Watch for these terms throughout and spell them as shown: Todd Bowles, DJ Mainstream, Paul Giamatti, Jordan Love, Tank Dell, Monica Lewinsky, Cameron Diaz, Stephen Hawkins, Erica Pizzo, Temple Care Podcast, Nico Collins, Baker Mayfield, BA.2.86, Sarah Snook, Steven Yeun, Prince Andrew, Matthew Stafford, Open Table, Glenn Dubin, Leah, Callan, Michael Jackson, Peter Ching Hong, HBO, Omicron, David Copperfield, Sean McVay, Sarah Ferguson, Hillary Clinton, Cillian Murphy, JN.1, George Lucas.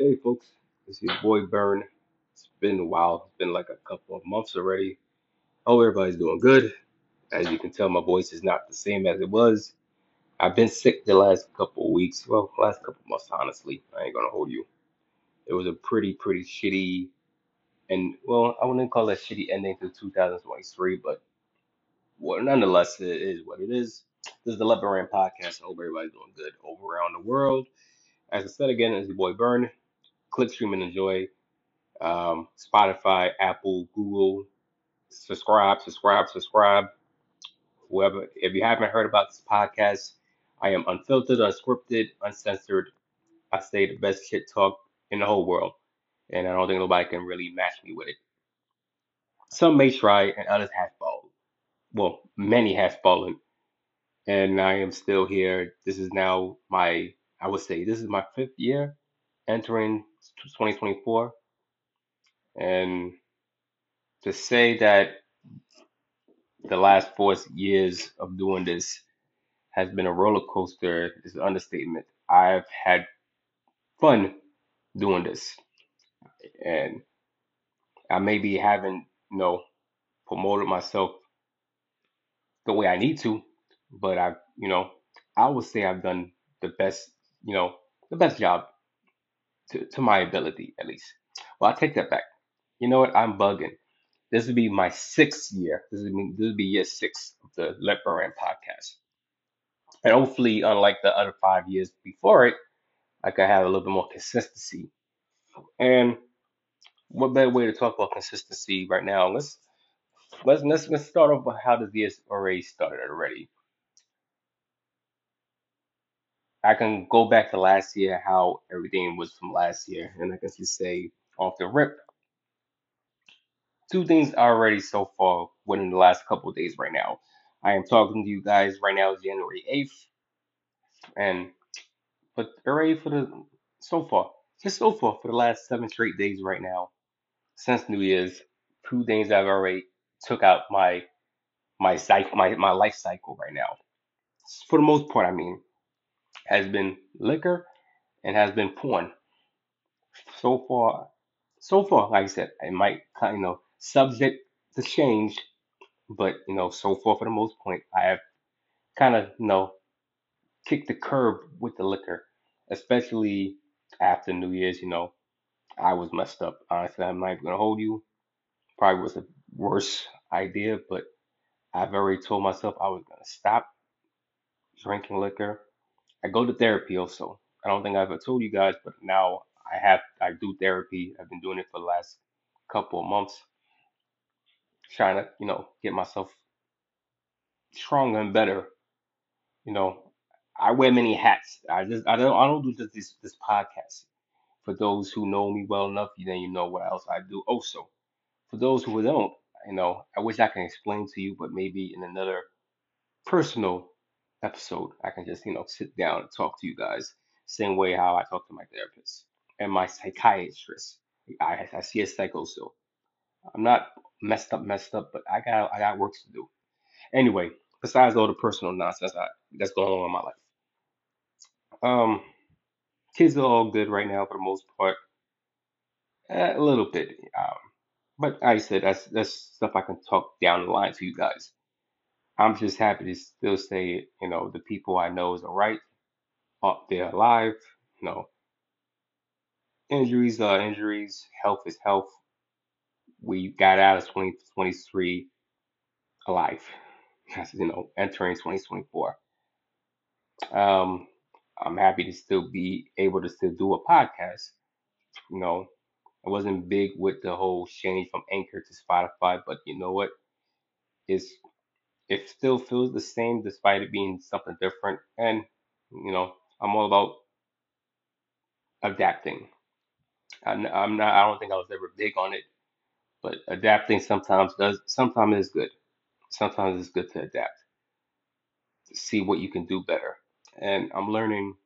Hey folks, it's your boy Burn. It's been a while. It's been like a couple of months already. Hope everybody's doing good. As you can tell, my voice is not the same as it was. I've been sick the last couple of weeks. Well, last couple of months, honestly. I ain't gonna hold you. It was a pretty shitty, and well, I wouldn't call that shitty ending to 2023, but well, nonetheless, it is what it is. This is the Love and Rant podcast. I hope everybody's doing good over around the world. As I said again, it's your boy Burn. Click, stream, and enjoy. Spotify, Apple, Google. Subscribe. Whoever, if you haven't heard about this podcast, I am unfiltered, unscripted, uncensored. I say the best shit talk in the whole world, and I don't think nobody can really match me with it. Some may try, and others have fallen. Well, many have fallen, and I am still here. This is now my, I would say, this is my fifth year. Entering 2024, and to say that the last 4 years of doing this has been a roller coaster is an understatement. I've had fun doing this, and I maybe haven't, you know, promoted myself the way I need to, but I've, you know, I would say I've done the best, you know, the best job. To my ability, at least. Well, I take that back. You know what? I'm bugging. This would be my sixth year. This would be year six of the Let Burn podcast. And hopefully, unlike the other 5 years before it, I could have a little bit more consistency. And what better way to talk about consistency right now? Let's start off with how the year already started already. I can go back to last year, how everything was from last year, and I can just say off the rip, two things already so far within the last couple of days right now. I am talking to you guys right now, January 8th, but already so far for the last 7 straight days right now, since New Year's, two things I've already took out my life cycle right now. For the most part, I mean. Has been liquor and has been porn. So far, like I said, it might, you know, subject to change, but, you know, so far for the most part, I have kind of, you know, kicked the curb with the liquor, especially after New Year's. You know, I was messed up. Honestly, I'm not even going to hold you. Probably was the worst idea, but I've already told myself I was going to stop drinking liquor. I go to therapy also. I don't think I've ever told you guys, but now I do therapy. I've been doing it for the last couple of months. Trying to, you know, get myself stronger and better. You know, I wear many hats. I don't do just this podcast. For those who know me well enough, then you know what else I do also. For those who don't, you know, I wish I can explain to you, but maybe in another personal episode, I can just, you know, sit down and talk to you guys, same way how I talk to my therapist and my psychiatrist. I see a psycho, so I'm not messed up, but I got work to do. Anyway, besides all the personal nonsense that's going on in my life, kids are all good right now for the most part, a little bit, but like I said, that's stuff I can talk down the line to you guys. I'm just happy to still say, you know, the people I know is all right. They're alive. You know, injuries are injuries. Health is health. We got out of 2023 alive. That's, you know, entering 2024. I'm happy to still be able to still do a podcast. You know, I wasn't big with the whole change from Anchor to Spotify, but you know what? It still feels the same despite it being something different. And, you know, I'm all about adapting. I don't think I was ever big on it, but adapting sometimes is good. Sometimes it's good to adapt, to see what you can do better. And I'm learning,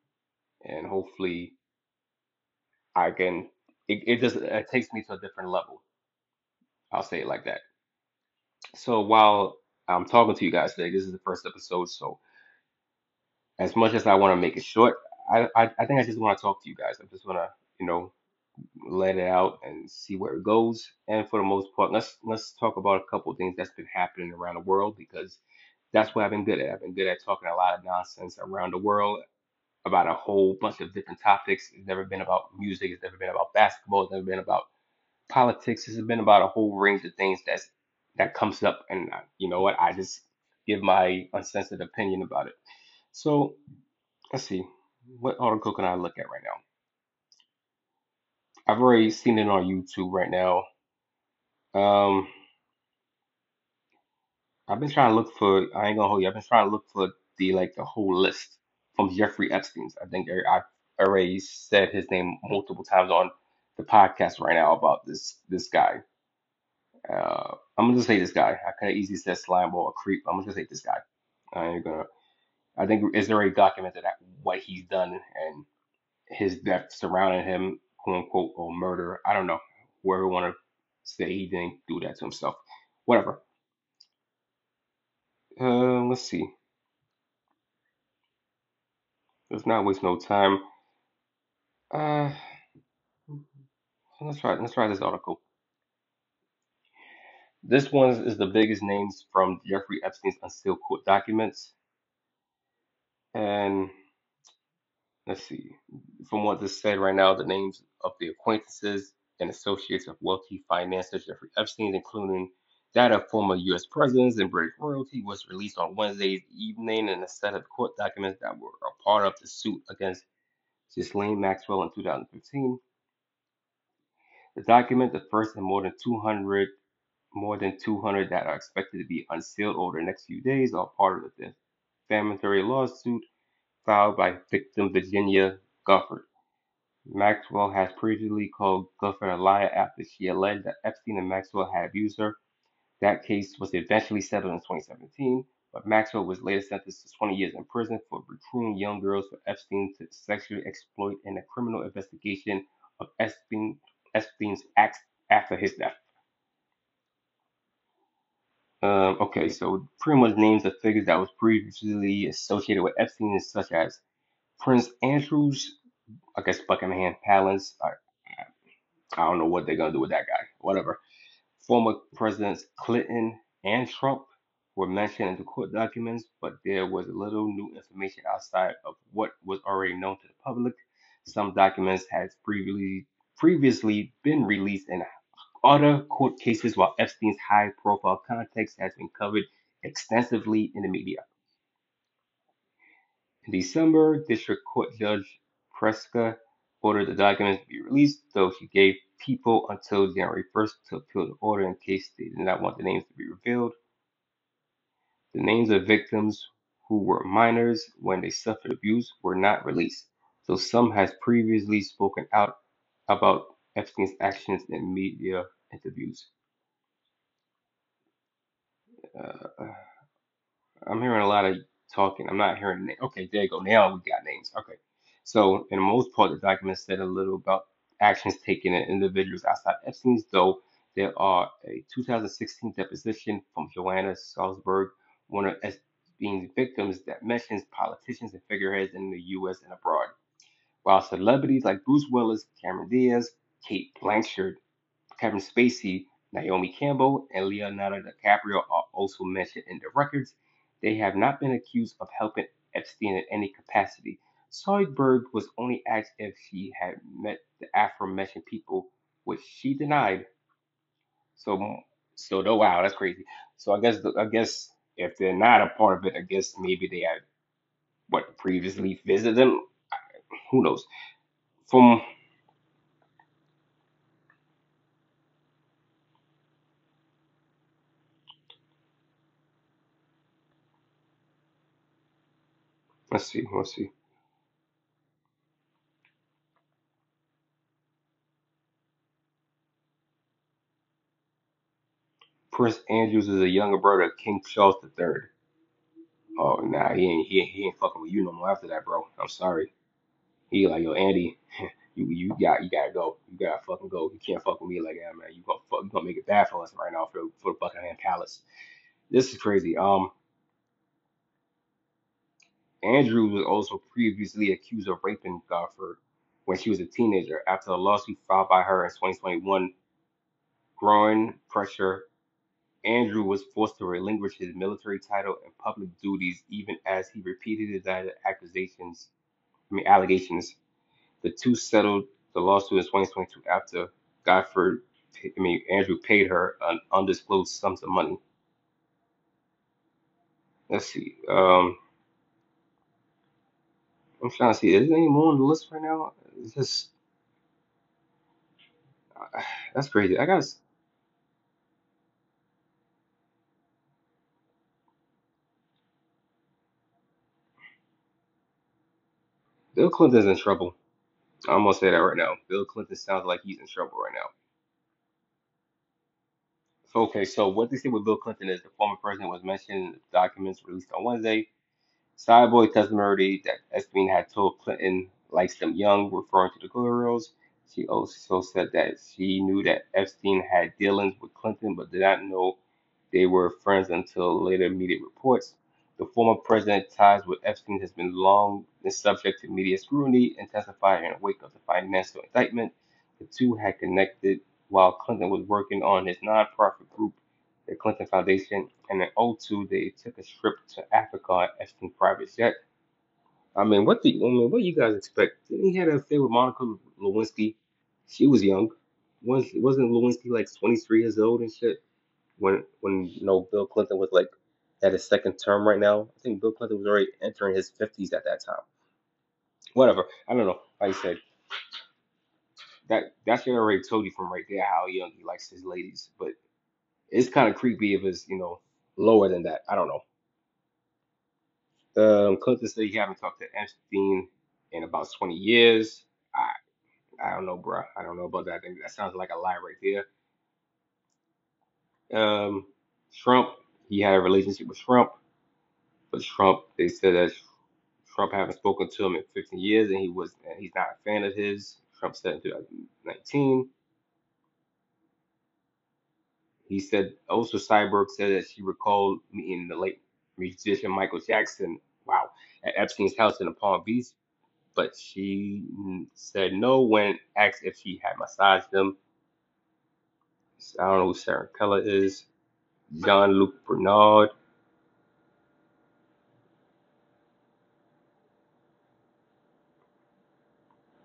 and hopefully I can, it takes me to a different level. I'll say it like that. So while I'm talking to you guys today, this is the first episode, so as much as I want to make it short, I think I just want to talk to you guys. I just want to, you know, let it out and see where it goes. And for the most part, let's talk about a couple of things that's been happening around the world, because that's what I've been good at. I've been good at talking a lot of nonsense around the world about a whole bunch of different topics. It's never been about music. It's never been about basketball. It's never been about politics. It's been about a whole range of things that comes up. And you know what? I just give my uncensored opinion about it. So let's see. What article can I look at right now? I've already seen it on YouTube right now. I've been trying to look for, I ain't gonna hold you, I've been trying to look for the whole list from Jeffrey Epstein's. I think I've already said his name multiple times on the podcast right now about this guy. I'm gonna just say this guy. I could have easily said slime ball or creep. I'm gonna say this guy. I think it's already documented that what he's done and his death surrounding him, quote unquote, or murder. I don't know. Whoever want to say he didn't do that to himself. Whatever. Let's see. Let's not waste no time. Let's try this article. This one is the biggest names from Jeffrey Epstein's unsealed court documents. And let's see, from what this said right now, the names of the acquaintances and associates of wealthy financier Jeffrey Epstein, including that of former U.S. presidents and British royalty, was released on Wednesday evening in a set of court documents that were a part of the suit against Ghislaine Maxwell in 2015. The document, the first in more than 200 that are expected to be unsealed over the next few days, are part of the defamatory lawsuit filed by victim Virginia Giuffre. Maxwell has previously called Giuffre a liar after she alleged that Epstein and Maxwell had abused her. That case was eventually settled in 2017, but Maxwell was later sentenced to 20 years in prison for recruiting young girls for Epstein to sexually exploit in a criminal investigation of Epstein's acts after his death. Okay, so pretty much names the figures that was previously associated with Epstein, such as Prince Andrews, I guess Buckingham Palace. I don't know what they're gonna do with that guy. Whatever. Former Presidents Clinton and Trump were mentioned in the court documents, but there was little new information outside of what was already known to the public. Some documents had previously been released in other court cases, while Epstein's high-profile context has been covered extensively in the media. In December, District Court Judge Preska ordered the documents to be released, though she gave people until January 1st to appeal the order in case they did not want the names to be revealed. The names of victims who were minors when they suffered abuse were not released, though some has previously spoken out about Epstein's actions in media interviews. I'm hearing a lot of talking. I'm not hearing names. Okay, there you go. Now we got names. Okay. So, in the most part, the documents said a little about actions taken in individuals outside Epstein's, though there are a 2016 deposition from Joanna Salzberg, one of Epstein's victims, that mentions politicians and figureheads in the U.S. and abroad. While celebrities like Bruce Willis, Cameron Diaz, Kate Blanchard, Kevin Spacey, Naomi Campbell, and Leonardo DiCaprio are also mentioned in the records, they have not been accused of helping Epstein in any capacity. Soderbergh was only asked if she had met the aforementioned people, which she denied. So wow, that's crazy. So I guess if they're not a part of it, I guess maybe they had previously visited them. Who knows? Let's see. Prince Andrews is a younger brother of King Charles III. Oh, nah, he ain't fucking with you no more after that, bro. I'm sorry. He like, yo, Andy, you gotta go. You gotta fucking go. You can't fuck with me like that, man. You gonna make it bad for us right now for the Buckingham Palace. This is crazy. Andrew was also previously accused of raping Giuffre when she was a teenager after the lawsuit filed by her in 2021. Growing pressure, Andrew was forced to relinquish his military title and public duties even as he repeatedly denied allegations. The two settled the lawsuit in 2022 after Andrew paid her an undisclosed sums of money. Let's see. I'm trying to see. Is there any more on the list right now? It's just that's crazy. I guess Bill Clinton's in trouble. I'm gonna say that right now. Bill Clinton sounds like he's in trouble right now. Okay, so what they say with Bill Clinton is the former president was mentioned in the documents released on Wednesday. Sideboy testimony that Epstein had told Clinton likes them young, referring to the girls. She also said that she knew that Epstein had dealings with Clinton, but did not know they were friends until later media reports. The former president's ties with Epstein has been long subject to media scrutiny, intensifying in the wake of the financial indictment. The two had connected while Clinton was working on his nonprofit group, the Clinton Foundation, and in 2002 they took a trip to Africa on Epstein's private jet. What do you guys expect? Didn't he have an affair with Monica Lewinsky? She was young. Wasn't Lewinsky like 23 years old and shit? When Bill Clinton was like at his second term right now. I think Bill Clinton was already entering his 50s at that time. Whatever. I don't know. Like I said, that shit already told you from right there how young he likes his ladies, but it's kind of creepy if it's lower than that. I don't know. Clinton said he haven't talked to Epstein in about 20 years. I don't know, bro. I don't know about that. I think that sounds like a lie right there. Trump, he had a relationship with Trump, but Trump, they said that Trump haven't spoken to him in 15 years, and he's not a fan of his. Trump said in 2019. He said, also Cyborg said that she recalled meeting the late musician Michael Jackson, at Epstein's house in the Palm Beach, but she said no when asked if she had massaged him. I don't know who Sarah Keller is. Jean-Luc Bernard.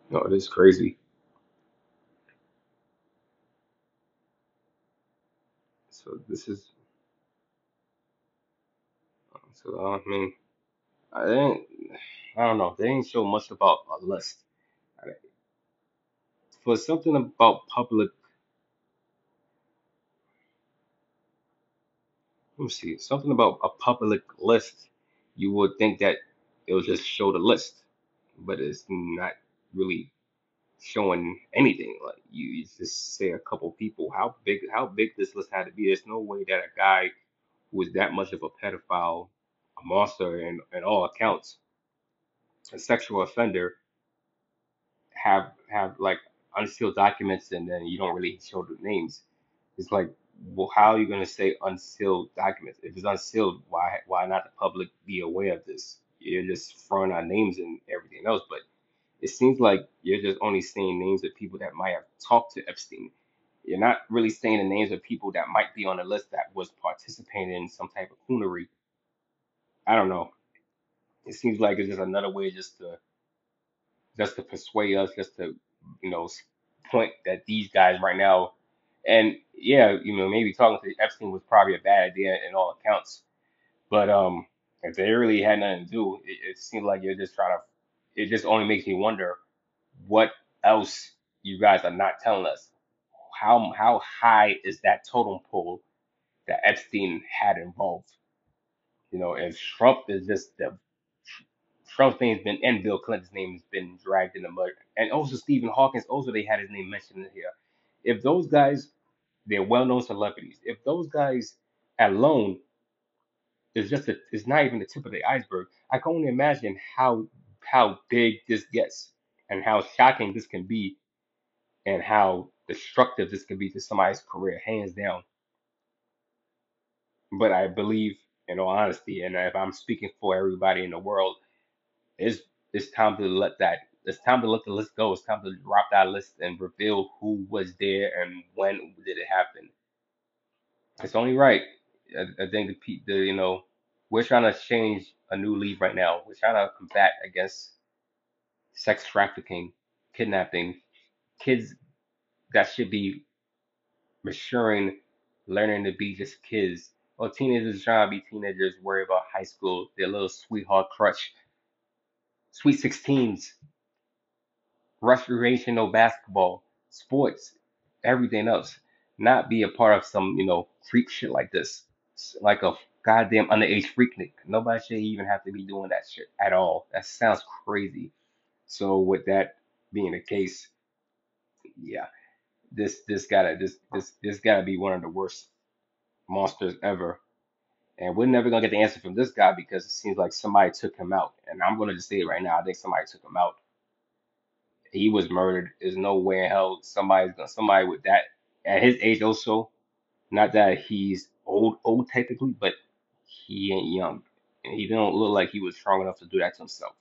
No, this is crazy. So this is. So I mean, I don't know. They ain't show much about a list. For something about public. Let me see. Something about a public list. You would think that it would just show the list, but it's not really showing anything. Like you just say a couple people. How big this list had to be? There's no way that a guy who is that much of a pedophile, a monster, in all accounts, a sexual offender, have like unsealed documents, and then you don't really show the names. It's like, well, how are you going to say unsealed documents? If it's unsealed, why not the public be aware of this? You're just throwing out names and everything else, but it seems like you're just only saying names of people that might have talked to Epstein. You're not really saying the names of people that might be on the list that was participating in some type of coonery. I don't know. It seems like it's just another way just to persuade us, just to, point that these guys right now. And yeah, maybe talking to Epstein was probably a bad idea in all accounts. But if they really had nothing to do, it seemed like you're just trying to. It just only makes me wonder what else you guys are not telling us. How high is that totem pole that Epstein had involved? If Trump is just Trump's name's been and Bill Clinton's name's been dragged in the mud, and also Stephen Hawkins, also they had his name mentioned in here. If those guys, they're well-known celebrities. If those guys alone is it's not even the tip of the iceberg. I can only imagine how big this gets, and how shocking this can be, and how destructive this can be to somebody's career, hands down. But I believe, in all honesty, and if I'm speaking for everybody in the world, it's time to let that It's time to let the list go. It's time to drop that list and reveal who was there and when did it happen. It's only right. I think we're trying to change a new leaf right now. We're trying to combat against sex trafficking, kidnapping, kids that should be maturing, learning to be just kids, or teenagers trying to be teenagers, worry about high school, their little sweetheart crush, sweet 16s, recreational basketball, sports, everything else. Not be a part of some, freak shit like this. Like a goddamn underage freaknik. Nobody should even have to be doing that shit at all. That sounds crazy. So with that being the case, yeah, this gotta be one of the worst monsters ever. And we're never gonna get the answer from this guy because it seems like somebody took him out. And I'm gonna just say it right now, I think somebody took him out. He was murdered. There's no way in hell somebody with that at his age also, not that he's old technically, but he ain't young. And he don't look like he was strong enough to do that to himself.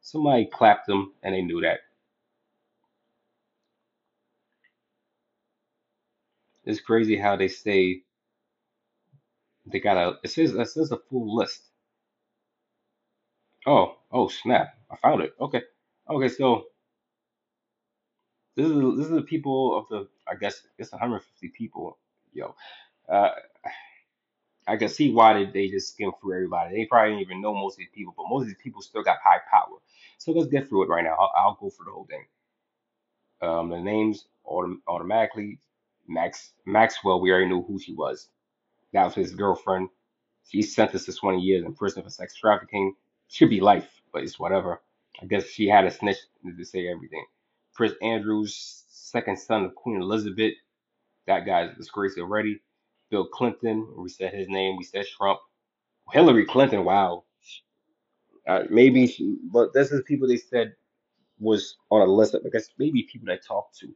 Somebody clapped him and they knew that. It's crazy how they say they got it says a full list. Oh snap. I found it. Okay, so this is the people of the, I guess it's 150 people. Yo. I can see why they just skim through everybody. They probably didn't even know most of these people, but most of these people still got high power. So let's get through it right now. I'll go for the whole thing. The names automatically. Maxwell, we already knew who she was. That was his girlfriend. She's sentenced to 20 years in prison for sex trafficking. Should be life, but it's whatever. I guess she had a snitch to say everything. Prince Andrew's second son of Queen Elizabeth. That guy's a disgrace already. Bill Clinton, we said his name. We said Trump. Hillary Clinton, wow. But this is people they said was on a list. I guess maybe people they talked to.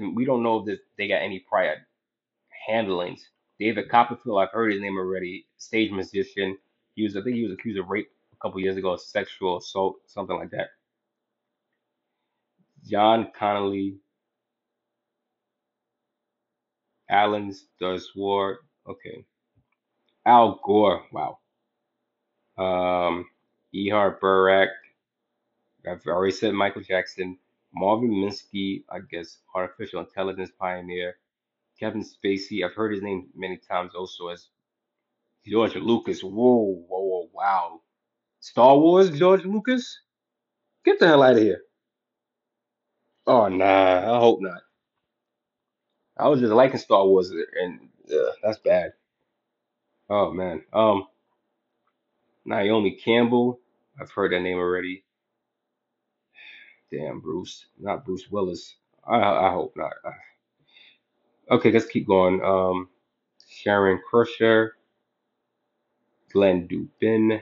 We don't know if they got any prior handlings. David Copperfield, I've heard his name already. Stage musician. I think he was accused of rape a couple years ago, sexual assault, something like that. John Connolly, Alan Sturzward, okay. Al Gore, wow. E.R. Burak, I've already said Michael Jackson. Marvin Minsky, I guess, artificial intelligence pioneer. Kevin Spacey, I've heard his name many times also as George Lucas. Whoa, wow. Star Wars, George Lucas? Get the hell out of here. Oh, nah, I hope not. I was just liking Star Wars, and that's bad. Oh, man. Naomi Campbell, I've heard that name already. Damn, Bruce. Not Bruce Willis. I hope not. Okay, let's keep going. Sharon Crusher. Glenn Dubin.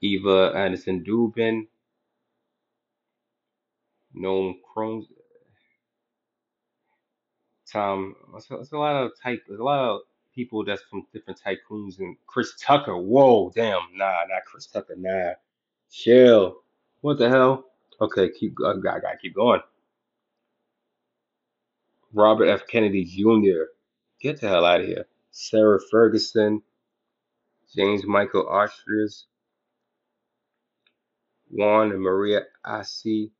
Eva Anderson Dubin. Noam Crones. Tom. It's a lot of There's a lot of people that's from different tycoons. And Chris Tucker. Whoa, damn. Nah, not Chris Tucker. Nah. Chill. What the hell? Okay, I gotta keep going. Robert F. Kennedy Jr. Get the hell out of here. Sarah Ferguson. James Michael Ostrich. Juan and Maria Assi.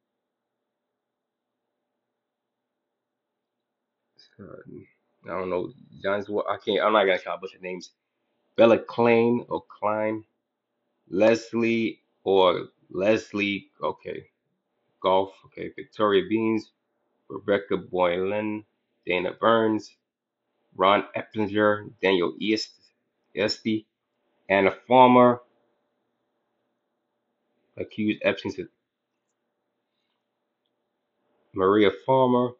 I don't know. I'm not gonna try to butcher names. Bella Klein or Klein. Leslie. Okay. Golf, okay, Victoria Beans, Rebecca Boylan, Dana Burns, Ron Eppinger, Daniel Esty, Anna Farmer, accused Epstein, Maria Farmer,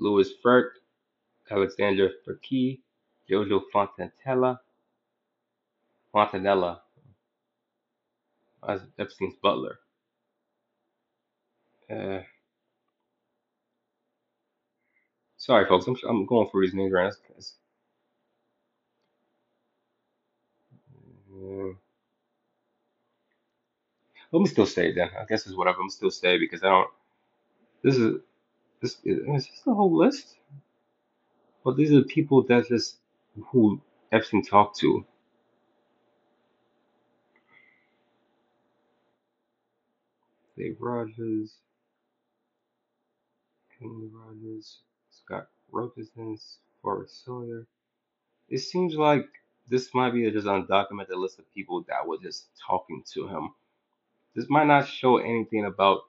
Louis Fert, Alexandra Ferkey, Jojo Fontanella, as Epstein's butler. Sorry, folks. I'm going through these names right now. Let me still stay then. I guess it's whatever. I'm still stay because I don't. Is this the whole list? Well, these are the people who Epstein talked to. Dave Rogers, Kenny Rogers, Scott Robertson, Forrest Sawyer. It seems like this might be just an undocumented list of people that were just talking to him. This might not show anything about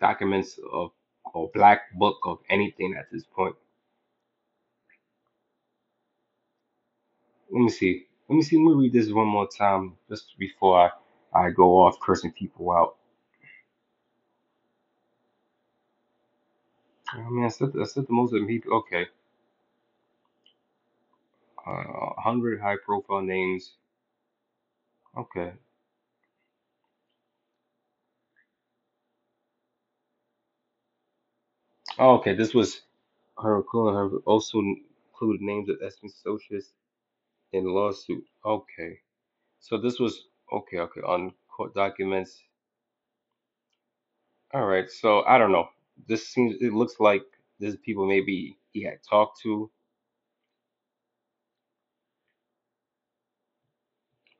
documents of or black book of anything at this point. Let me see. Let me read this one more time just before I go off cursing people out. I mean, I said the most of them people. Okay. 100 high-profile names. Okay. Oh, okay, this was her also included names of Epstein's associates in lawsuit. Okay. So this was okay on court documents. All right. So I don't know. It looks like these people maybe he had talked to.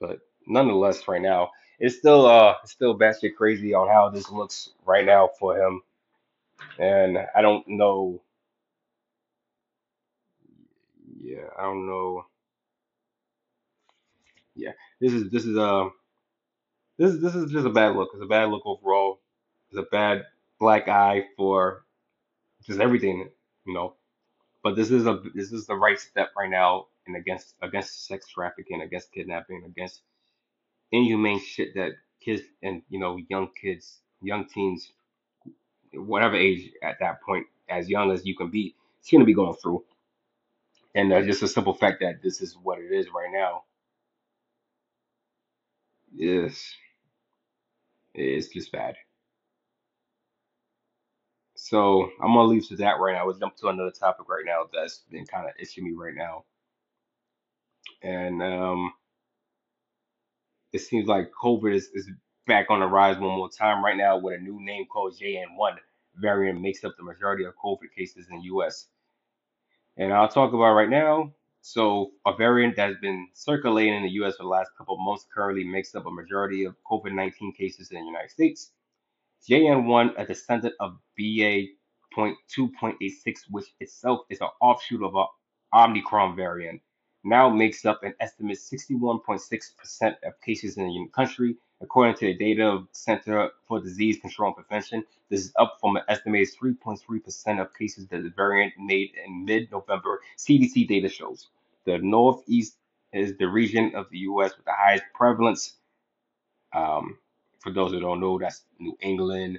But nonetheless, right now, it's still batshit crazy on how this looks right now for him. And I don't know. Yeah, I don't know. Yeah, this is just a bad look. It's a bad look overall. It's a bad black eye for just everything, you know. But this is the right step right now, and against sex trafficking, against kidnapping, against inhumane shit that kids and young teens, whatever age at that point, as young as you can be, it's going to be going through. And just a simple fact that this is what it is right now. Yes. It's just bad. So I'm going to leave to that right now. We'll jump to another topic right now that's been kind of itching me right now. And it seems like COVID is back on the rise one more time right now with a new name called JN.1 variant makes up the majority of COVID cases in the U.S. And I'll talk about right now. So a variant that's been circulating in the U.S. for the last couple of months currently makes up a majority of COVID-19 cases in the United States. JN.1, a descendant of BA.2.86, which itself is an offshoot of an Omicron variant, now makes up an estimate 61.6% of cases in the country, according to the data of Center for Disease Control and Prevention. This is up from an estimated 3.3% of cases that the variant made in mid-November, CDC data shows. The Northeast is the region of the U.S. with the highest prevalence. For those who don't know, that's New England,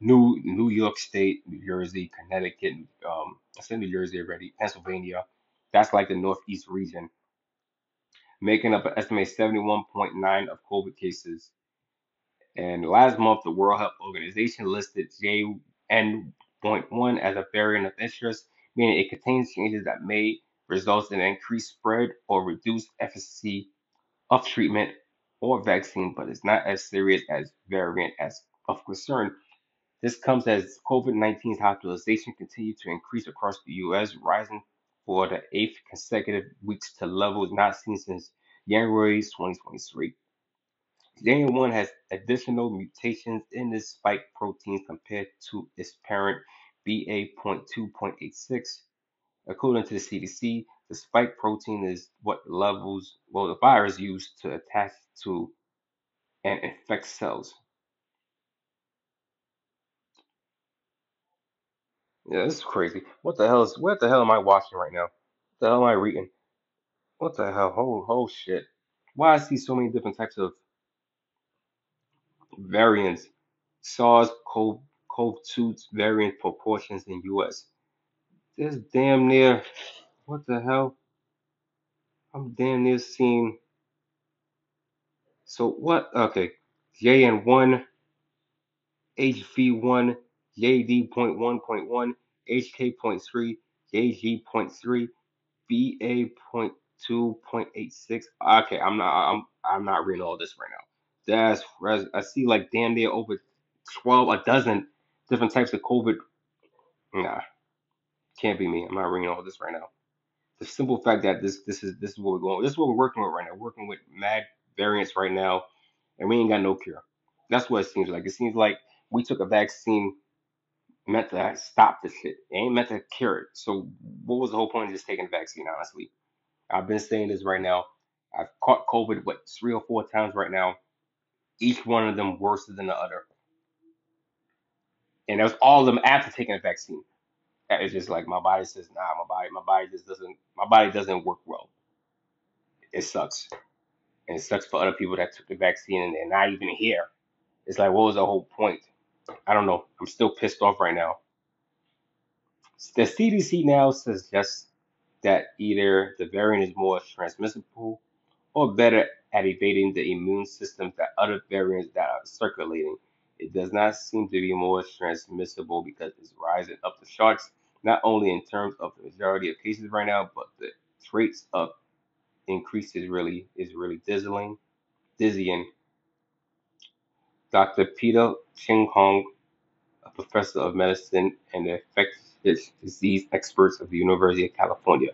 New York State, New Jersey, Connecticut, I said New Jersey already, Pennsylvania. That's like the Northeast region, making up an estimated 71.9% of COVID cases. And last month, the World Health Organization listed JN.1 as a variant of interest, meaning it contains changes that may result in increased spread or reduced efficacy of treatment or vaccine, but it's not as serious as variant as of concern. This comes as COVID-19's hospitalization continued to increase across the U.S., rising for the 8th consecutive weeks to levels not seen since January 2023. JN.1 has additional mutations in this spike protein compared to its parent BA.2.86. According to the CDC, the spike protein is what the virus used to attach to and infect cells. Yeah, this is crazy. What the hell am I watching right now? What the hell am I reading? What the hell? Whole shit. Why I see so many different types of variants. SARS-CoV-2 variant proportions in U.S. There's damn near, what the hell? I'm damn near seeing. So what? Okay. JN.1, HV1. JD.1.1, HK.3, JG.3, BA.2.86. Okay, I'm not reading all this right now. That's crazy. I see like damn near over 12, a dozen different types of COVID. Nah, can't be me. I'm not reading all this right now. The simple fact that this is what we're going. This is what we're working with right now. We're working with mad variants right now, and we ain't got no cure. That's what it seems like. It seems like we took a vaccine meant to stop this shit. It ain't meant to cure it. So what was the whole point of just taking a vaccine? Honestly, I've been saying this right now. I've caught COVID three or four times right now. Each one of them worse than the other. And that was all of them after taking a vaccine. It's just like my body says, nah, my body doesn't work well. It sucks. And it sucks for other people that took the vaccine and they're not even here. It's like, what was the whole point? I don't know. I'm still pissed off right now. The CDC now says just that either the variant is more transmissible or better at evading the immune system than other variants that are circulating. It does not seem to be more transmissible because it's rising up the charts, not only in terms of the majority of cases right now, but the traits of increase is really dizzying. Dr. Peter Ching Hong, a professor of medicine and infectious disease experts of the University of California.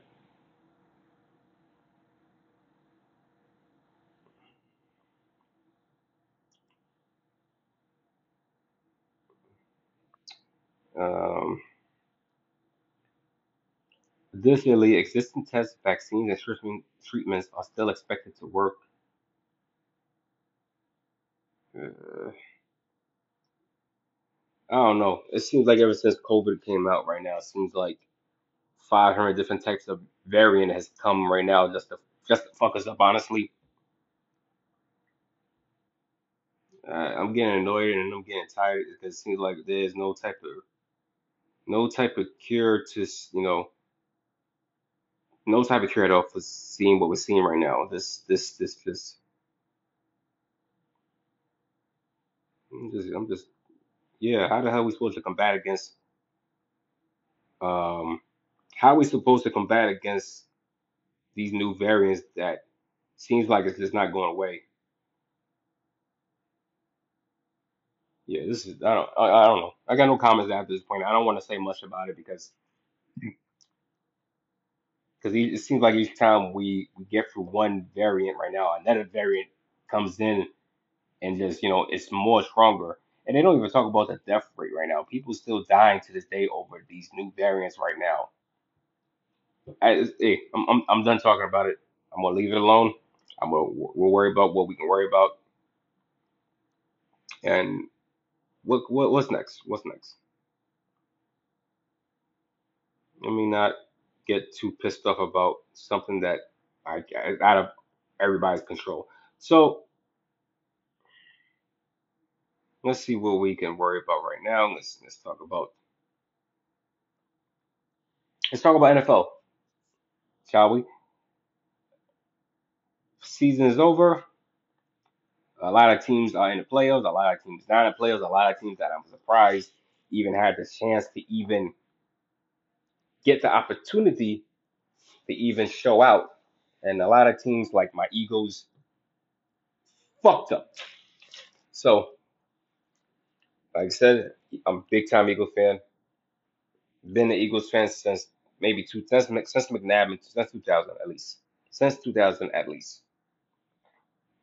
Additionally, existing tests, vaccines, and treatments are still expected to work. I don't know. It seems like ever since COVID came out right now, it seems like 500 different types of variant has come right now just to fuck us up, honestly. I'm getting annoyed and I'm getting tired because it seems like there's no type of cure to, you know, no type of cure at all for seeing what we're seeing right now. This. I'm just, yeah. How the hell are we supposed to combat against? How are we supposed to combat against these new variants that seems like it's just not going away? Yeah, this is. I don't know. I got no comments after this point. I don't want to say much about it because it seems like each time we get through one variant right now, another variant comes in and just, you know, it's more stronger. And they don't even talk about the death rate right now. People still dying to this day over these new variants right now. I'm done talking about it. I'm going to leave it alone. We'll worry about what we can worry about. And what's next? What's next? Let me not get too pissed off about something that is out of everybody's control. So let's see what we can worry about right now. Let's talk about NFL, shall we? Season is over. A lot of teams are in the playoffs. A lot of teams not in the playoffs. A lot of teams that I'm surprised even had the chance to even get the opportunity to even show out. And a lot of teams like my Eagles fucked up. So, like I said, I'm a big-time Eagle fan. Been an Eagles fan since maybe since McNabb, since 2000 at least.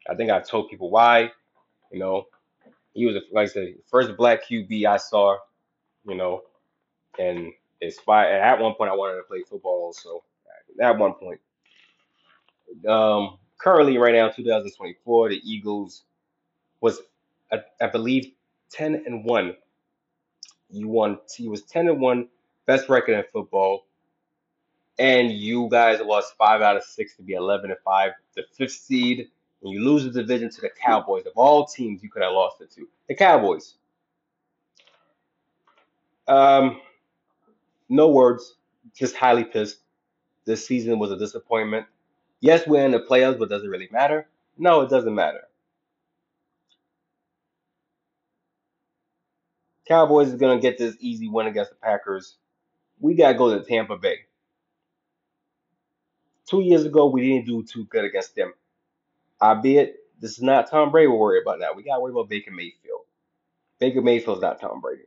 I think I told people why, you know, he was, like I said, first black QB I saw, you know, and at one point I wanted to play football also, at one point. Currently, right now, 2024, the Eagles was, I believe, 10-1. He was 10-1, best record in football. And you guys lost 5 out of 6 to be 11-5, the 5th seed. And you lose the division to the Cowboys. Of all teams you could have lost it to, the Cowboys. No words. Just highly pissed. This season was a disappointment. Yes, we're in the playoffs, but does it really matter? No, it doesn't matter. Cowboys is going to get this easy win against the Packers. We got to go to Tampa Bay. 2 years ago, we didn't do too good against them. Albeit, This is not Tom Brady we're worried about now. We got to worry about Baker Mayfield. Baker Mayfield's not Tom Brady.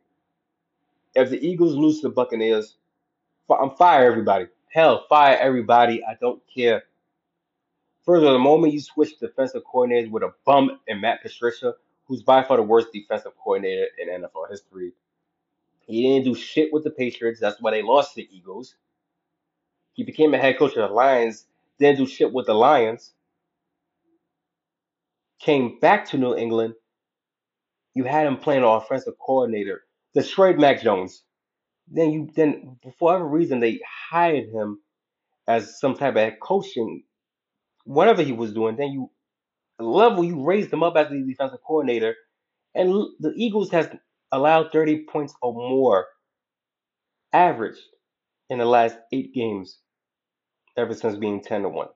If the Eagles lose to the Buccaneers, I'm fire everybody. Hell, fire everybody. I don't care. Further, the moment you switch defensive coordinators with a bum in Matt Patricia, who's by far the worst defensive coordinator in NFL history, he didn't do shit with the Patriots. That's why they lost to the Eagles. He became a head coach of the Lions, didn't do shit with the Lions. Came back to New England. You had him playing an offensive coordinator. Destroyed Mac Jones. Then for whatever reason, they hired him as some type of coaching, whatever he was doing. Then you raised him up as the defensive coordinator. And the Eagles has allowed 30 points or more average in the last 8 games ever since being 10-1.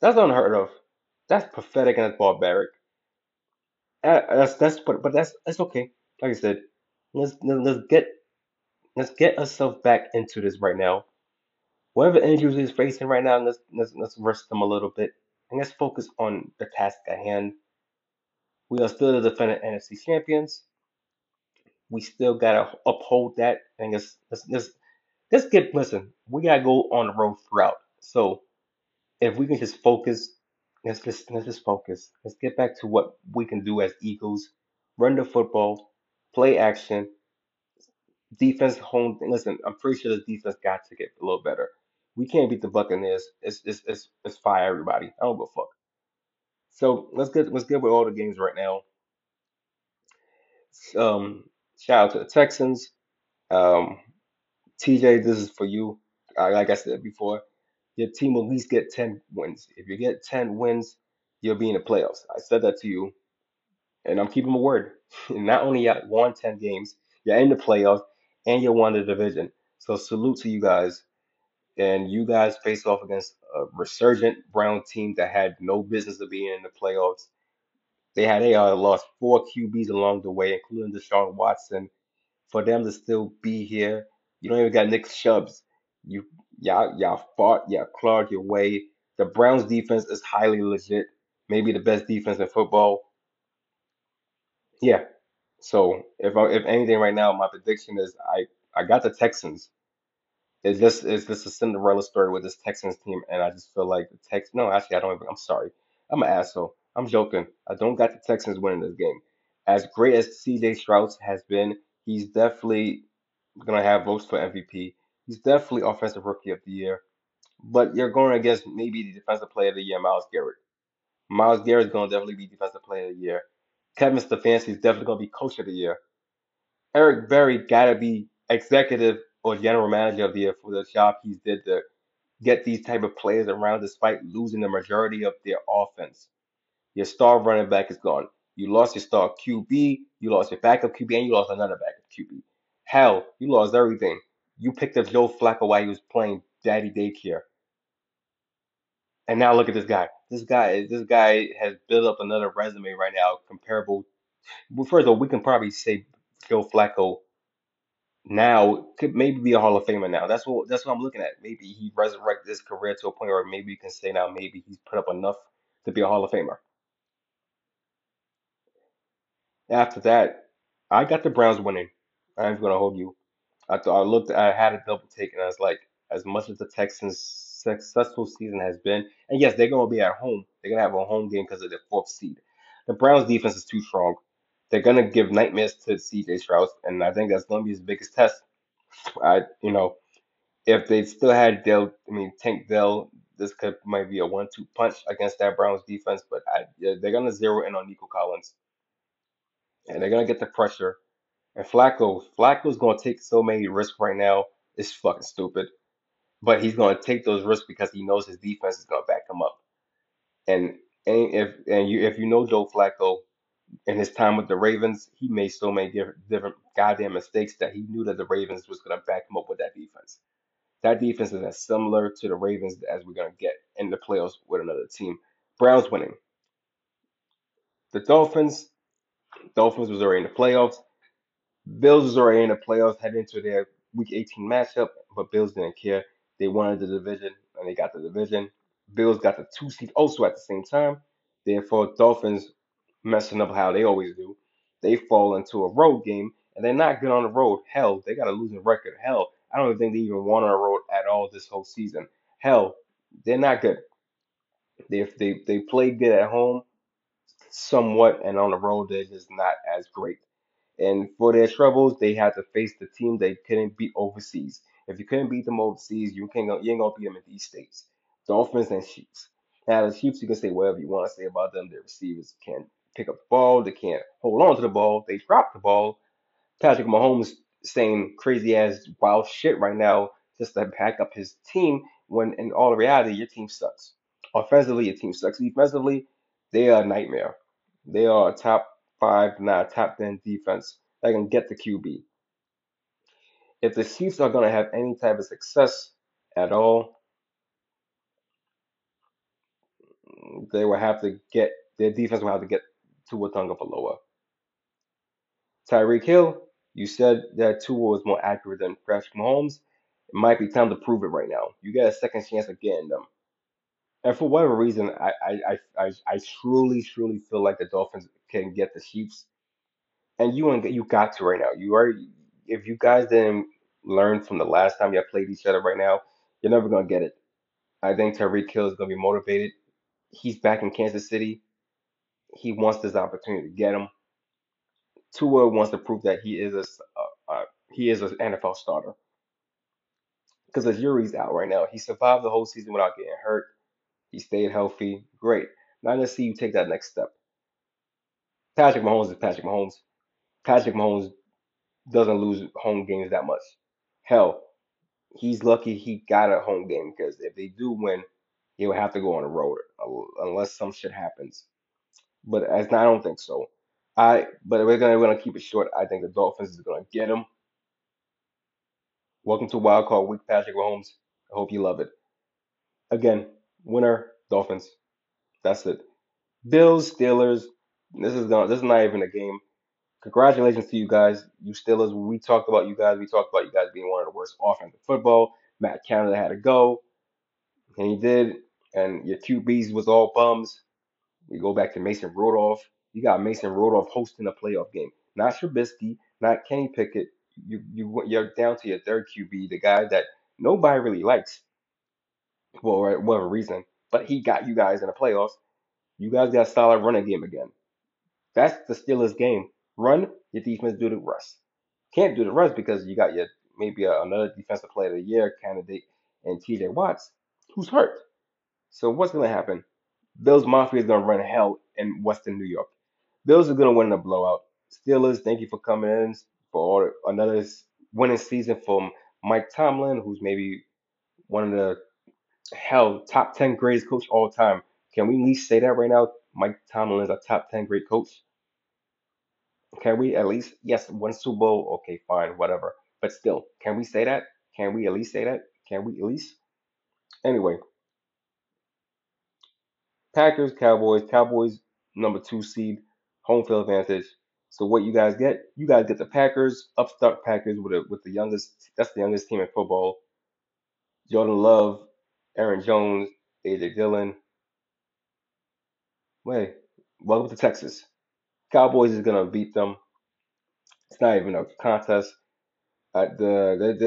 That's unheard of. That's pathetic and that's barbaric. That's okay. Like I said, let's get ourselves back into this right now. Whatever injuries he's facing right now, let's rest them a little bit and let's focus on the task at hand. We are still the defending NFC champions. We still gotta uphold that, and listen. We gotta go on the road throughout. So if we can just focus. Let's just focus. Let's get back to what we can do as Eagles. Run the football, play action, defense home. Listen, I'm pretty sure the defense got to get a little better. We can't beat the Buccaneers. It's fire everybody. I don't give a fuck. So let's get with all the games right now. Shout out to the Texans. TJ, this is for you. Like I said before. Your team will at least get 10 wins. If you get 10 wins, you'll be in the playoffs. I said that to you, and I'm keeping my word. And not only you won 10 games, you're in the playoffs, and you won the division. So salute to you guys. And you guys face off against a resurgent Brown team that had no business of being in the playoffs. They lost 4 QBs along the way, including Deshaun Watson. For them to still be here, you don't even got Nick Chubbs. Y'all fought, y'all clawed your way. The Browns defense is highly legit. Maybe the best defense in football. Yeah. So if anything right now, my prediction is I got the Texans. It's just a Cinderella story with this Texans team, and I just feel like the Texans. No, actually, I don't even. I'm sorry. I'm an asshole. I'm joking. I don't got the Texans winning this game. As great as C.J. Stroud has been, he's definitely gonna have votes for MVP. He's definitely offensive rookie of the year, but you're going against maybe the defensive player of the year, Myles Garrett. Myles Garrett is going to definitely be defensive player of the year. Kevin Stefanski is definitely going to be coach of the year. Eric Berry got to be executive or general manager of the year for the job he did to get these type of players around despite losing the majority of their offense. Your star running back is gone. You lost your star QB, you lost your backup QB, and you lost another backup QB. Hell, you lost everything. You picked up Joe Flacco while he was playing daddy daycare. And now look at this guy. This guy has built up another resume right now comparable. Well, first of all, we can probably say Joe Flacco now could maybe be a Hall of Famer now. That's what I'm looking at. Maybe he resurrected his career to a point where maybe you can say now maybe he's put up enough to be a Hall of Famer. After that, I got the Browns winning. I'm going to hold you. I had a double take, and I was like, as much as the Texans' successful season has been, and yes, they're going to be at home. They're going to have a home game because of their 4th seed. The Browns' defense is too strong. They're going to give nightmares to C.J. Stroud, and I think that's going to be his biggest test. If they still had Tank Dell, this might be a 1-2 punch against that Browns' defense, but they're going to zero in on Nico Collins, and they're going to get the pressure. And Flacco's going to take so many risks right now. It's fucking stupid. But he's going to take those risks because he knows his defense is going to back him up. And if you know Joe Flacco and his time with the Ravens, he made so many different goddamn mistakes that he knew that the Ravens was going to back him up with that defense. That defense is as similar to the Ravens as we're going to get in the playoffs with another team. Browns winning. The Dolphins was already in the playoffs. Bills was already in the playoffs, heading into their Week 18 matchup, but Bills didn't care. They wanted the division, and they got the division. Bills got the 2 seed also at the same time. Therefore, Dolphins, messing up how they always do, they fall into a road game, and they're not good on the road. Hell, they got a losing record. Hell, I don't think they even won on the road at all this whole season. Hell, they're not good. They played good at home somewhat, and on the road, they're just not as great. And for their troubles, they had to face the team they couldn't beat overseas. If you couldn't beat them overseas, you ain't going to beat them in these states. Dolphins and Chiefs. Now, the Chiefs, you can say whatever you want to say about them. Their receivers can't pick up the ball. They can't hold on to the ball. They drop the ball. Patrick Mahomes saying crazy-ass wild shit right now just to back up his team when, in all reality, your team sucks. Offensively, your team sucks. Defensively, they are a nightmare. They are a top 10 defense that can get the QB. If the Chiefs are going to have any type of success at all, they will have to get, their defense will have to get Tua Tagovailoa. Tyreek Hill, you said that Tua was more accurate than Patrick Mahomes. It might be time to prove it right now. You got a second chance of getting them. And for whatever reason, I truly feel like the Dolphins can get the Chiefs. And you got to right now. You already, if you guys didn't learn from the last time y'all played each other right now, you're never going to get it. I think Tyreek Hill is going to be motivated. He's back in Kansas City. He wants this opportunity to get him. Tua wants to prove that he is an NFL starter. Because Ajuri's out right now. He survived the whole season without getting hurt. He stayed healthy. Great. Now let's see you take that next step. Patrick Mahomes is Patrick Mahomes. Patrick Mahomes doesn't lose home games that much. Hell, he's lucky he got a home game because if they do win, he would have to go on the road unless some shit happens. But as I don't think so. But we're gonna keep it short. I think the Dolphins is gonna get him. Welcome to Wild Card Week, Patrick Mahomes. I hope you love it. Again, winner Dolphins. That's it. Bills, Steelers. This is not even a game. Congratulations to you guys, you Steelers. We talked about you guys. We talked about you guys being one of the worst offense in football. Matt Canada had to go, and he did. And your QBs was all bums. We go back to Mason Rudolph. You got Mason Rudolph hosting a playoff game. Not Trubisky, not Kenny Pickett. You're down to your third QB, the guy that nobody really likes for whatever reason. But he got you guys in the playoffs. You guys got a solid running game again. That's the Steelers game. Run, your defense do the rest. Can't do the rest because you got your maybe another defensive player of the year candidate and T.J. Watts, who's hurt. So what's going to happen? Bills Mafia is going to run hell in Western New York. Bills are going to win a blowout. Steelers, thank you for coming in for another winning season from Mike Tomlin, who's maybe one of the top 10 greatest coach all time. Can we at least say that right now? Mike Tomlin is a top 10 great coach. Can we at least? Yes, one Super Bowl. Okay, fine, whatever. But still, can we say that? Can we at least say that? Can we at least? Anyway. Packers, Cowboys, number 2 seed, home field advantage. So what you guys get? You guys get the Packers, upstart Packers with the youngest. That's the youngest team in football. Jordan Love, Aaron Jones, A.J. Dillon. Wait, welcome to Texas. Cowboys is gonna beat them. It's not even a contest. The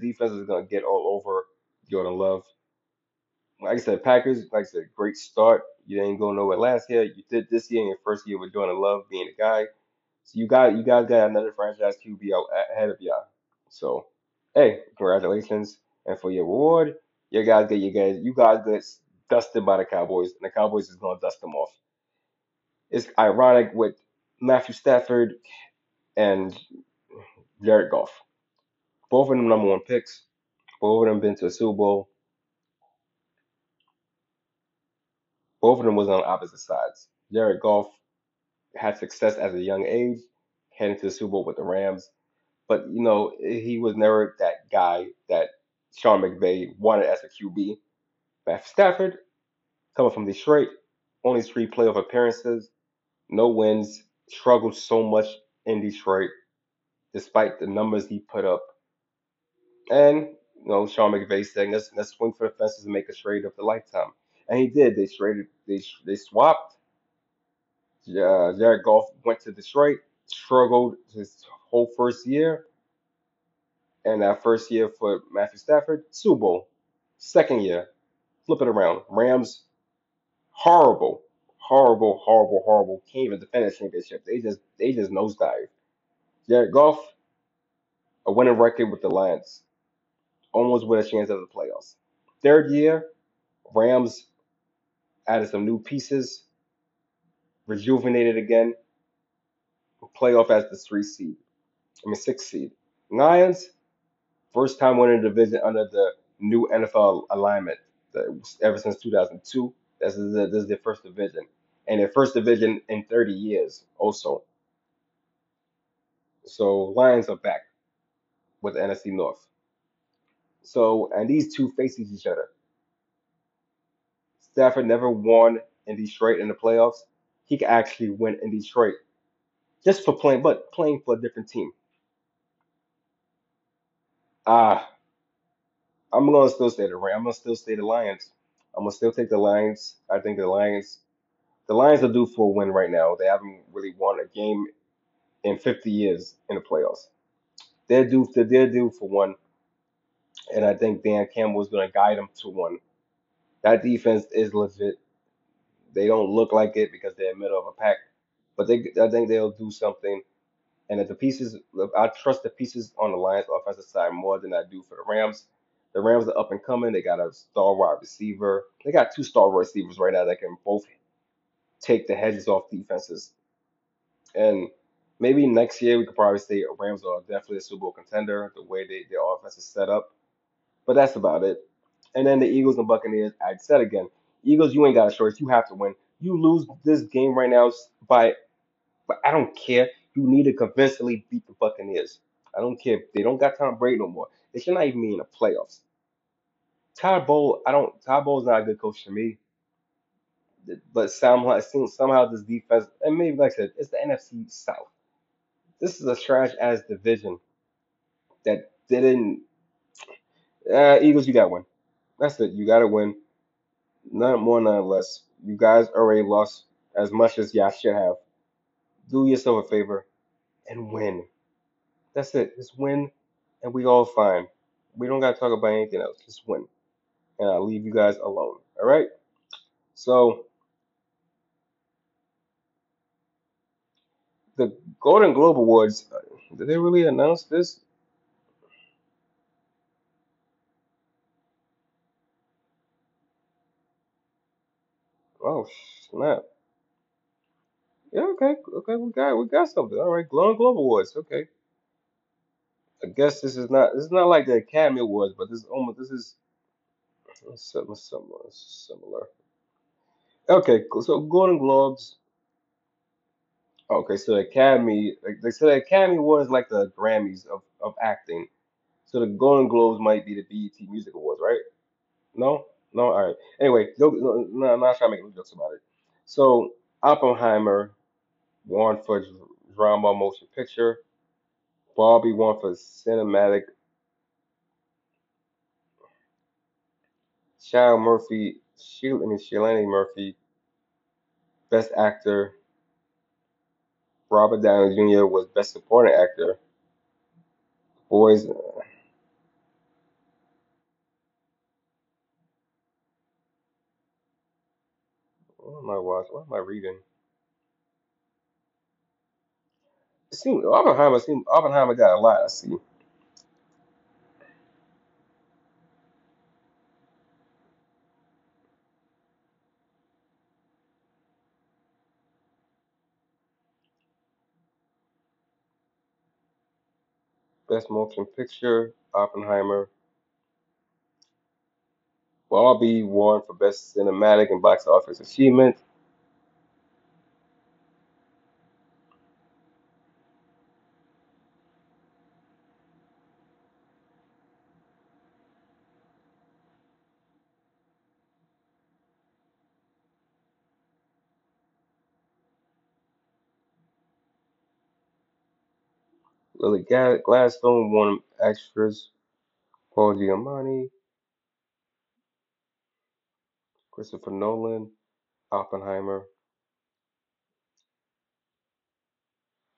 defense is gonna get all over Jordan Love. Like I said, Packers, like I said, great start. You didn't go nowhere last year. You did this year in your first year with Jordan Love being a guy. So you guys got another franchise QB out ahead of y'all. So, hey, congratulations. And for your reward, you guys get dusted by the Cowboys, and the Cowboys is gonna dust them off. It's ironic with Matthew Stafford and Jared Goff. Both of them number 1 picks. Both of them been to a Super Bowl. Both of them was on opposite sides. Jared Goff had success at a young age, heading to the Super Bowl with the Rams. But, you know, he was never that guy that Sean McVay wanted as a QB. Matt Stafford, coming from Detroit, only 3 playoff appearances, no wins, struggled so much in Detroit, despite the numbers he put up. And, you know, Sean McVay saying, let's swing for the fences and make a trade of the lifetime. And he did. They swapped. Jared Goff went to Detroit, struggled his whole first year. And that first year for Matthew Stafford, Super Bowl. Second year, flip it around. Rams, horrible. Can't even defend a championship. They just nosedive. Jared Goff, a winning record with the Lions. Almost with a chance at the playoffs. Third year, Rams added some new pieces. Rejuvenated again. Playoff as the sixth seed. Lions, first time winning the division under the new NFL alignment ever since 2002. This is their first division. And their first division in 30 years also. So Lions are back with the NFC North. So, and these two face each other. Stafford never won in Detroit in the playoffs. He could actually win in Detroit just for playing for a different team. I'm gonna still stay the Rams. I'm gonna still stay the Lions. I'm gonna still take the Lions. I think the Lions are due for a win right now. They haven't really won a game in 50 years in the playoffs. They're due for one, and I think Dan Campbell is gonna guide them to one. That defense is legit. They don't look like it because they're in the middle of a pack, but I think they'll do something. And at the pieces, I trust the pieces on the Lions' offensive side more than I do for the Rams. The Rams are up and coming. They got a star wide receiver. They got two star wide receivers right now that can both take the hedges off defenses. And maybe next year we could probably say Rams are definitely a Super Bowl contender, the way their offense is set up. But that's about it. And then the Eagles and Buccaneers, I said again, Eagles, you ain't got a choice. You have to win. You lose this game right now but I don't care. You need to convincingly beat the Buccaneers. I don't care. They don't got Tom Brady no more. They should not even be in the playoffs. Todd Bowles not a good coach to me. But somehow this defense, and maybe like I said, it's the NFC South. This is a trash-ass division that didn't. Eagles, you got to win. That's it. You got to win. None more, none less. You guys already lost as much as y'all should have. Do yourself a favor and win. That's it. Just win, and we all fine. We don't got to talk about anything else. Just win. And I'll leave you guys alone. All right? So, the Golden Globe Awards, did they really announce this? Oh, snap. Yeah, okay, we got something. All right, Golden Globe Awards, okay. I guess this is not like the Academy Awards, but this is similar. Okay, so Golden Globes. Okay, so the Academy, the Academy Awards is like the Grammys of acting. So the Golden Globes might be the BET Music Awards, right? No, all right. Anyway, no, I'm not trying to make any jokes about it. So Oppenheimer won for drama motion picture. Barbie won for cinematic. Cillian Murphy, best actor. Robert Downey Jr. was best supporting actor. Boys. What am I watching? What am I reading? Oppenheimer got a lot, I see. Best motion picture, Oppenheimer. Barbie won for best cinematic and box office achievement. Lily Gladstone won extras. Paul Giamatti. Christopher Nolan, Oppenheimer.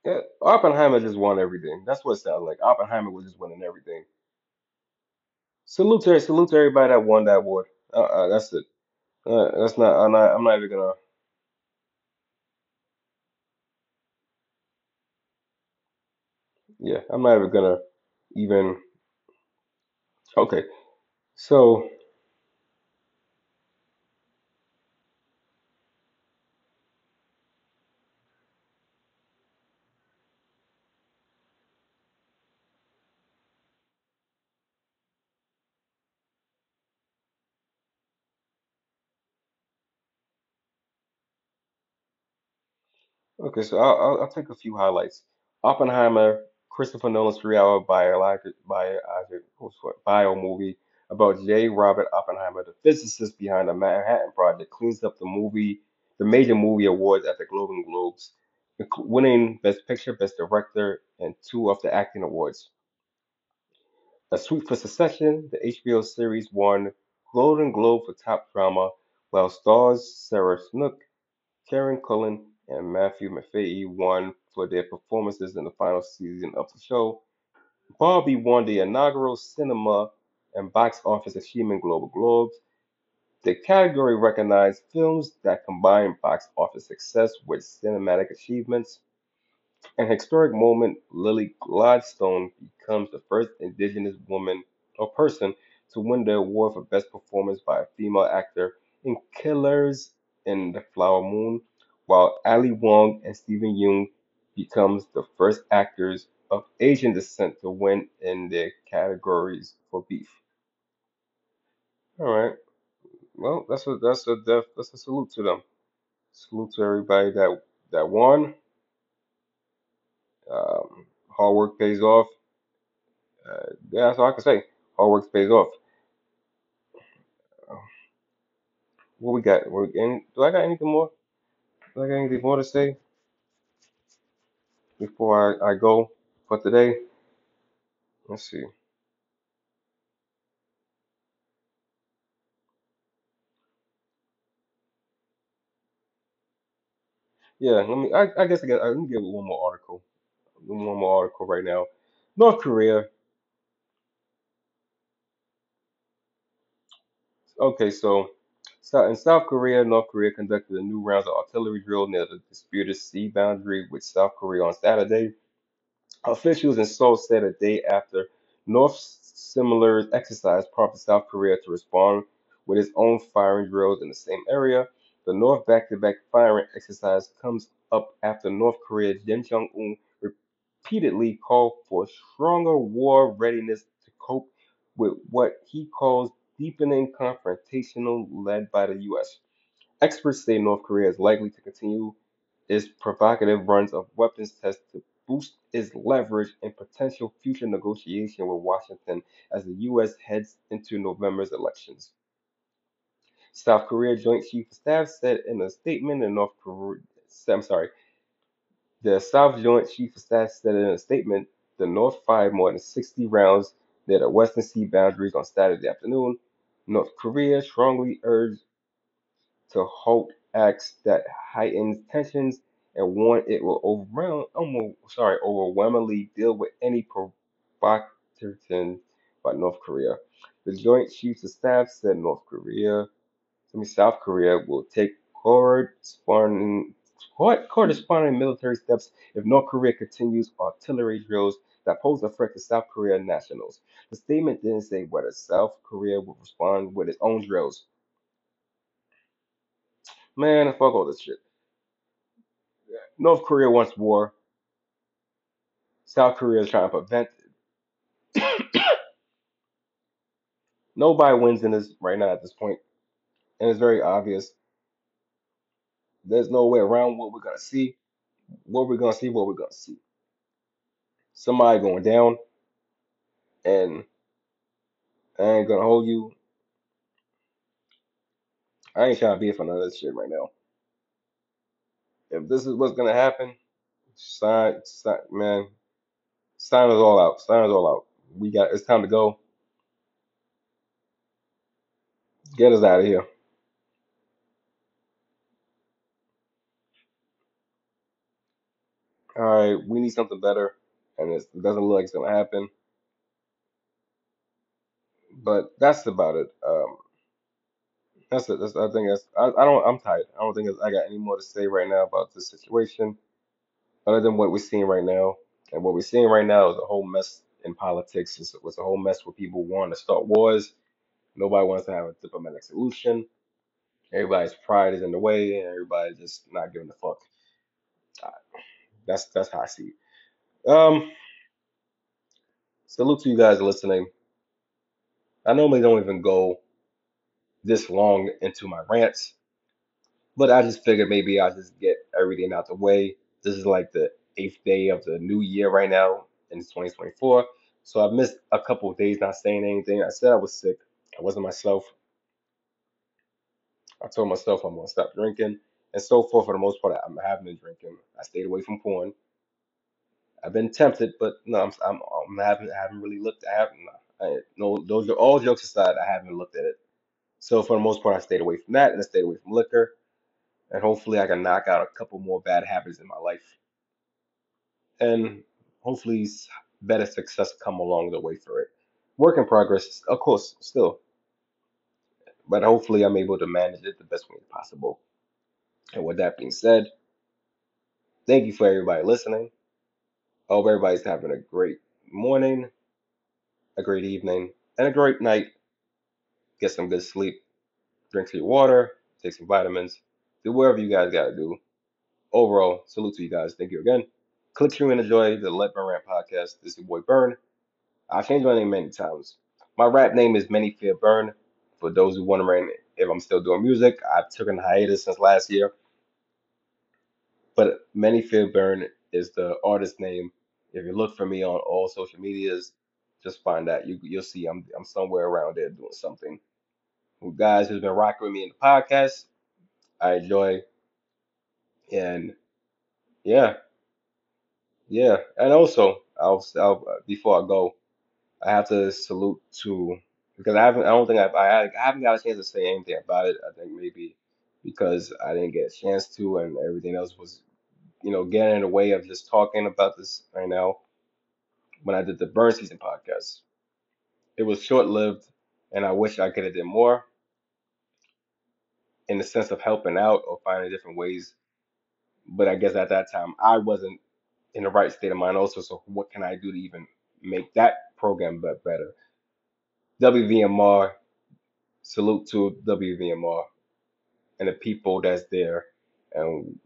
Yeah, Oppenheimer just won everything. That's what it sounds like. Oppenheimer was just winning everything. Salute to everybody that won that award. That's it. That's not. I'm not even gonna. Yeah, I'm not even gonna even. Okay, so. Okay, so I'll take a few highlights. Oppenheimer, Christopher Nolan's 3-hour bio movie about J. Robert Oppenheimer, the physicist behind the Manhattan Project, cleans up the major movie awards at the Golden Globes, winning Best Picture, Best Director, and 2 of the acting awards. A Suite for Succession, the HBO series, won Golden Globe for Top Drama, while stars Sarah Snook, Karen Culkin, and Matthew Maffei won for their performances in the final season of the show. Barbie won the inaugural Cinema and Box Office Achievement Global Globes. The category recognized films that combine box office success with cinematic achievements. An historic moment, Lily Gladstone becomes the first indigenous woman or person to win the award for Best Performance by a Female Actor in Killers in the Flower Moon, while Ali Wong and Steven Yeun becomes the first actors of Asian descent to win in their categories for beef. All right, well, that's a salute to them. Salute to everybody that won. Hard work pays off. Yeah, that's all I can say. Hard work pays off. What we got? Do I got anything more? Do I got anything more to say before I go for today? Let's see. Yeah, I guess I can give one more article. One more article right now. North Korea. Okay, so in South Korea, North Korea conducted a new round of artillery drill near the disputed sea boundary with South Korea on Saturday. Officials in Seoul said a day after North's similar exercise prompted South Korea to respond with its own firing drills in the same area. The North back-to-back firing exercise comes up after North Korea's Kim Jong-un repeatedly called for stronger war readiness to cope with what he calls deepening confrontational led by the U.S. Experts say North Korea is likely to continue its provocative runs of weapons tests to boost its leverage in potential future negotiation with Washington as the U.S. heads into November's elections. South Korea Joint Chief of Staff said in a statement the South Joint Chief of Staff said in a statement the North fired more than 60 rounds near the Western Sea boundaries on Saturday afternoon. North Korea strongly urged to halt acts that heighten tensions and warned it will overwhelmingly deal with any provocation by North Korea. The Joint Chiefs of Staff said South Korea will take corresponding military steps if North Korea continues artillery drills that pose a threat to South Korean nationals. The statement didn't say whether South Korea would respond with its own drills. Man, fuck all this shit. North Korea wants war. South Korea is trying to prevent it. Nobody wins in this right now at this point. And it's very obvious. There's no way around what we're going to see. Somebody going down, and I ain't gonna hold you. I ain't trying to be here for none of this shit right now. If this is what's gonna happen, sign us all out. It's time to go. Get us out of here. all right, we need something better, and it doesn't look like it's going to happen. But that's about it. That's it. I'm tired. I don't think I got any more to say right now about this situation, other than what we're seeing right now. And what we're seeing right now is a whole mess in politics. It's a whole mess where people want to start wars. Nobody wants to have a diplomatic solution. Everybody's pride is in the way, and everybody's just not giving a fuck. That's how I see it. Salute to you guys listening. I normally don't even go this long into my rants, but I just figured maybe I'll just get everything out the way. This is like the 8th day of the new year right now in 2024, so I missed a couple of days not saying anything. I said I was sick. I wasn't myself. I told myself I'm going to stop drinking, and so far, for the most part, I haven't been drinking. I stayed away from porn. I've been tempted, but no, I haven't really looked. Those are all jokes aside. I haven't looked at it. So for the most part, I stayed away from that, and I stayed away from liquor. And hopefully I can knock out a couple more bad habits in my life. And hopefully better success come along the way for it. Work in progress, of course, still. But hopefully I'm able to manage it the best way possible. And with that being said, thank you for everybody listening. I hope everybody's having a great morning, a great evening, and a great night. Get some good sleep. Drink your water. Take some vitamins. Do whatever you guys gotta do. Overall, salute to you guys. Thank you again. Click through and enjoy the Let My Rant podcast. This is your boy Burn. I've changed my name many times. My rap name is Many Fear Burn. For those who wondering if I'm still doing music, I've taken a hiatus since last year. But Many Fear Burn is the artist name. If you look for me on all social medias, just find that. You'll see I'm somewhere around there doing something. You guys who's been rocking with me in the podcast, I enjoy. And yeah. And also, I'll before I go, I have to salute to, because I haven't got a chance to say anything about it. I think maybe because I didn't get a chance to, and everything else was, getting in the way of just talking about this right now. When I did the Burn Season podcast, it was short-lived, and I wish I could have done more in the sense of helping out or finding different ways. But I guess at that time, I wasn't in the right state of mind also, so what can I do to even make that program better? WVMR, salute to WVMR and the people that's there. And,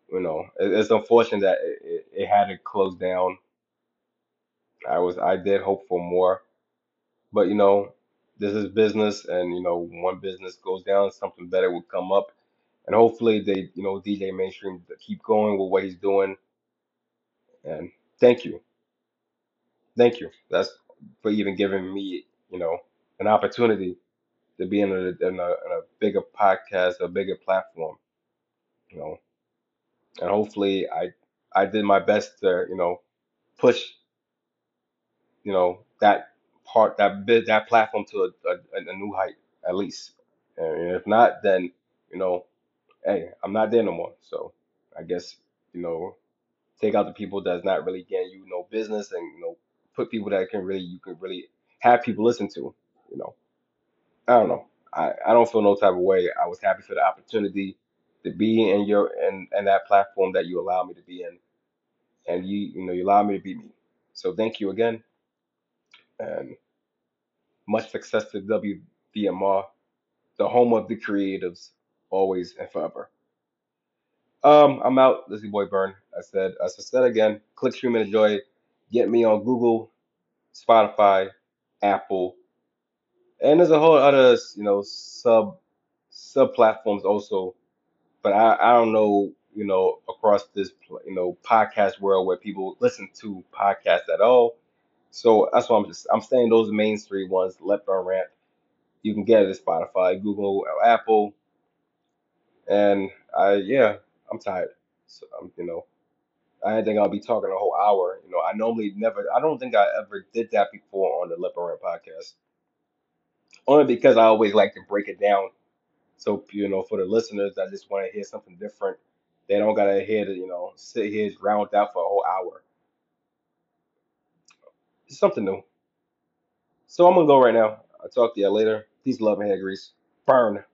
it's unfortunate that it had to close down. I did hope for more, but this is business, and one business goes down, something better will come up, and hopefully they, DJ Mainstream keep going with what he's doing. And thank you. That's for even giving me, an opportunity to be in a bigger podcast, a bigger platform, and hopefully I did my best to, push. That part, that platform to a new height, at least. And if not, then, hey, I'm not there no more. So I guess, take out the people that's not really getting you no business, and, put people that you can really have people listen to, I don't know. I don't feel no type of way. I was happy for the opportunity to be in in that platform that you allow me to be in. And you allow me to be me. So thank you again. And much success to WVMR, the home of the creatives, always and forever. I'm out. This is your boy Burn. As I said again, click, stream, and enjoy. Get me on Google, Spotify, Apple, and there's a whole other, sub platforms also. But I don't know, across this, podcast world where people listen to podcasts at all. So that's why I'm saying those main three ones, Let Burn Rant. You can get it at Spotify, Google, or Apple. And I'm tired. So I didn't think I'll be talking a whole hour. I don't think I ever did that before on the Let Burn Rant podcast. Only because I always like to break it down. So, for the listeners that just want to hear something different, They don't got to hear to, you know, sit here and drown out for a whole hour. It's something new. So I'm going to go right now. I'll talk to you later. Peace, love, and hair grease. Burn.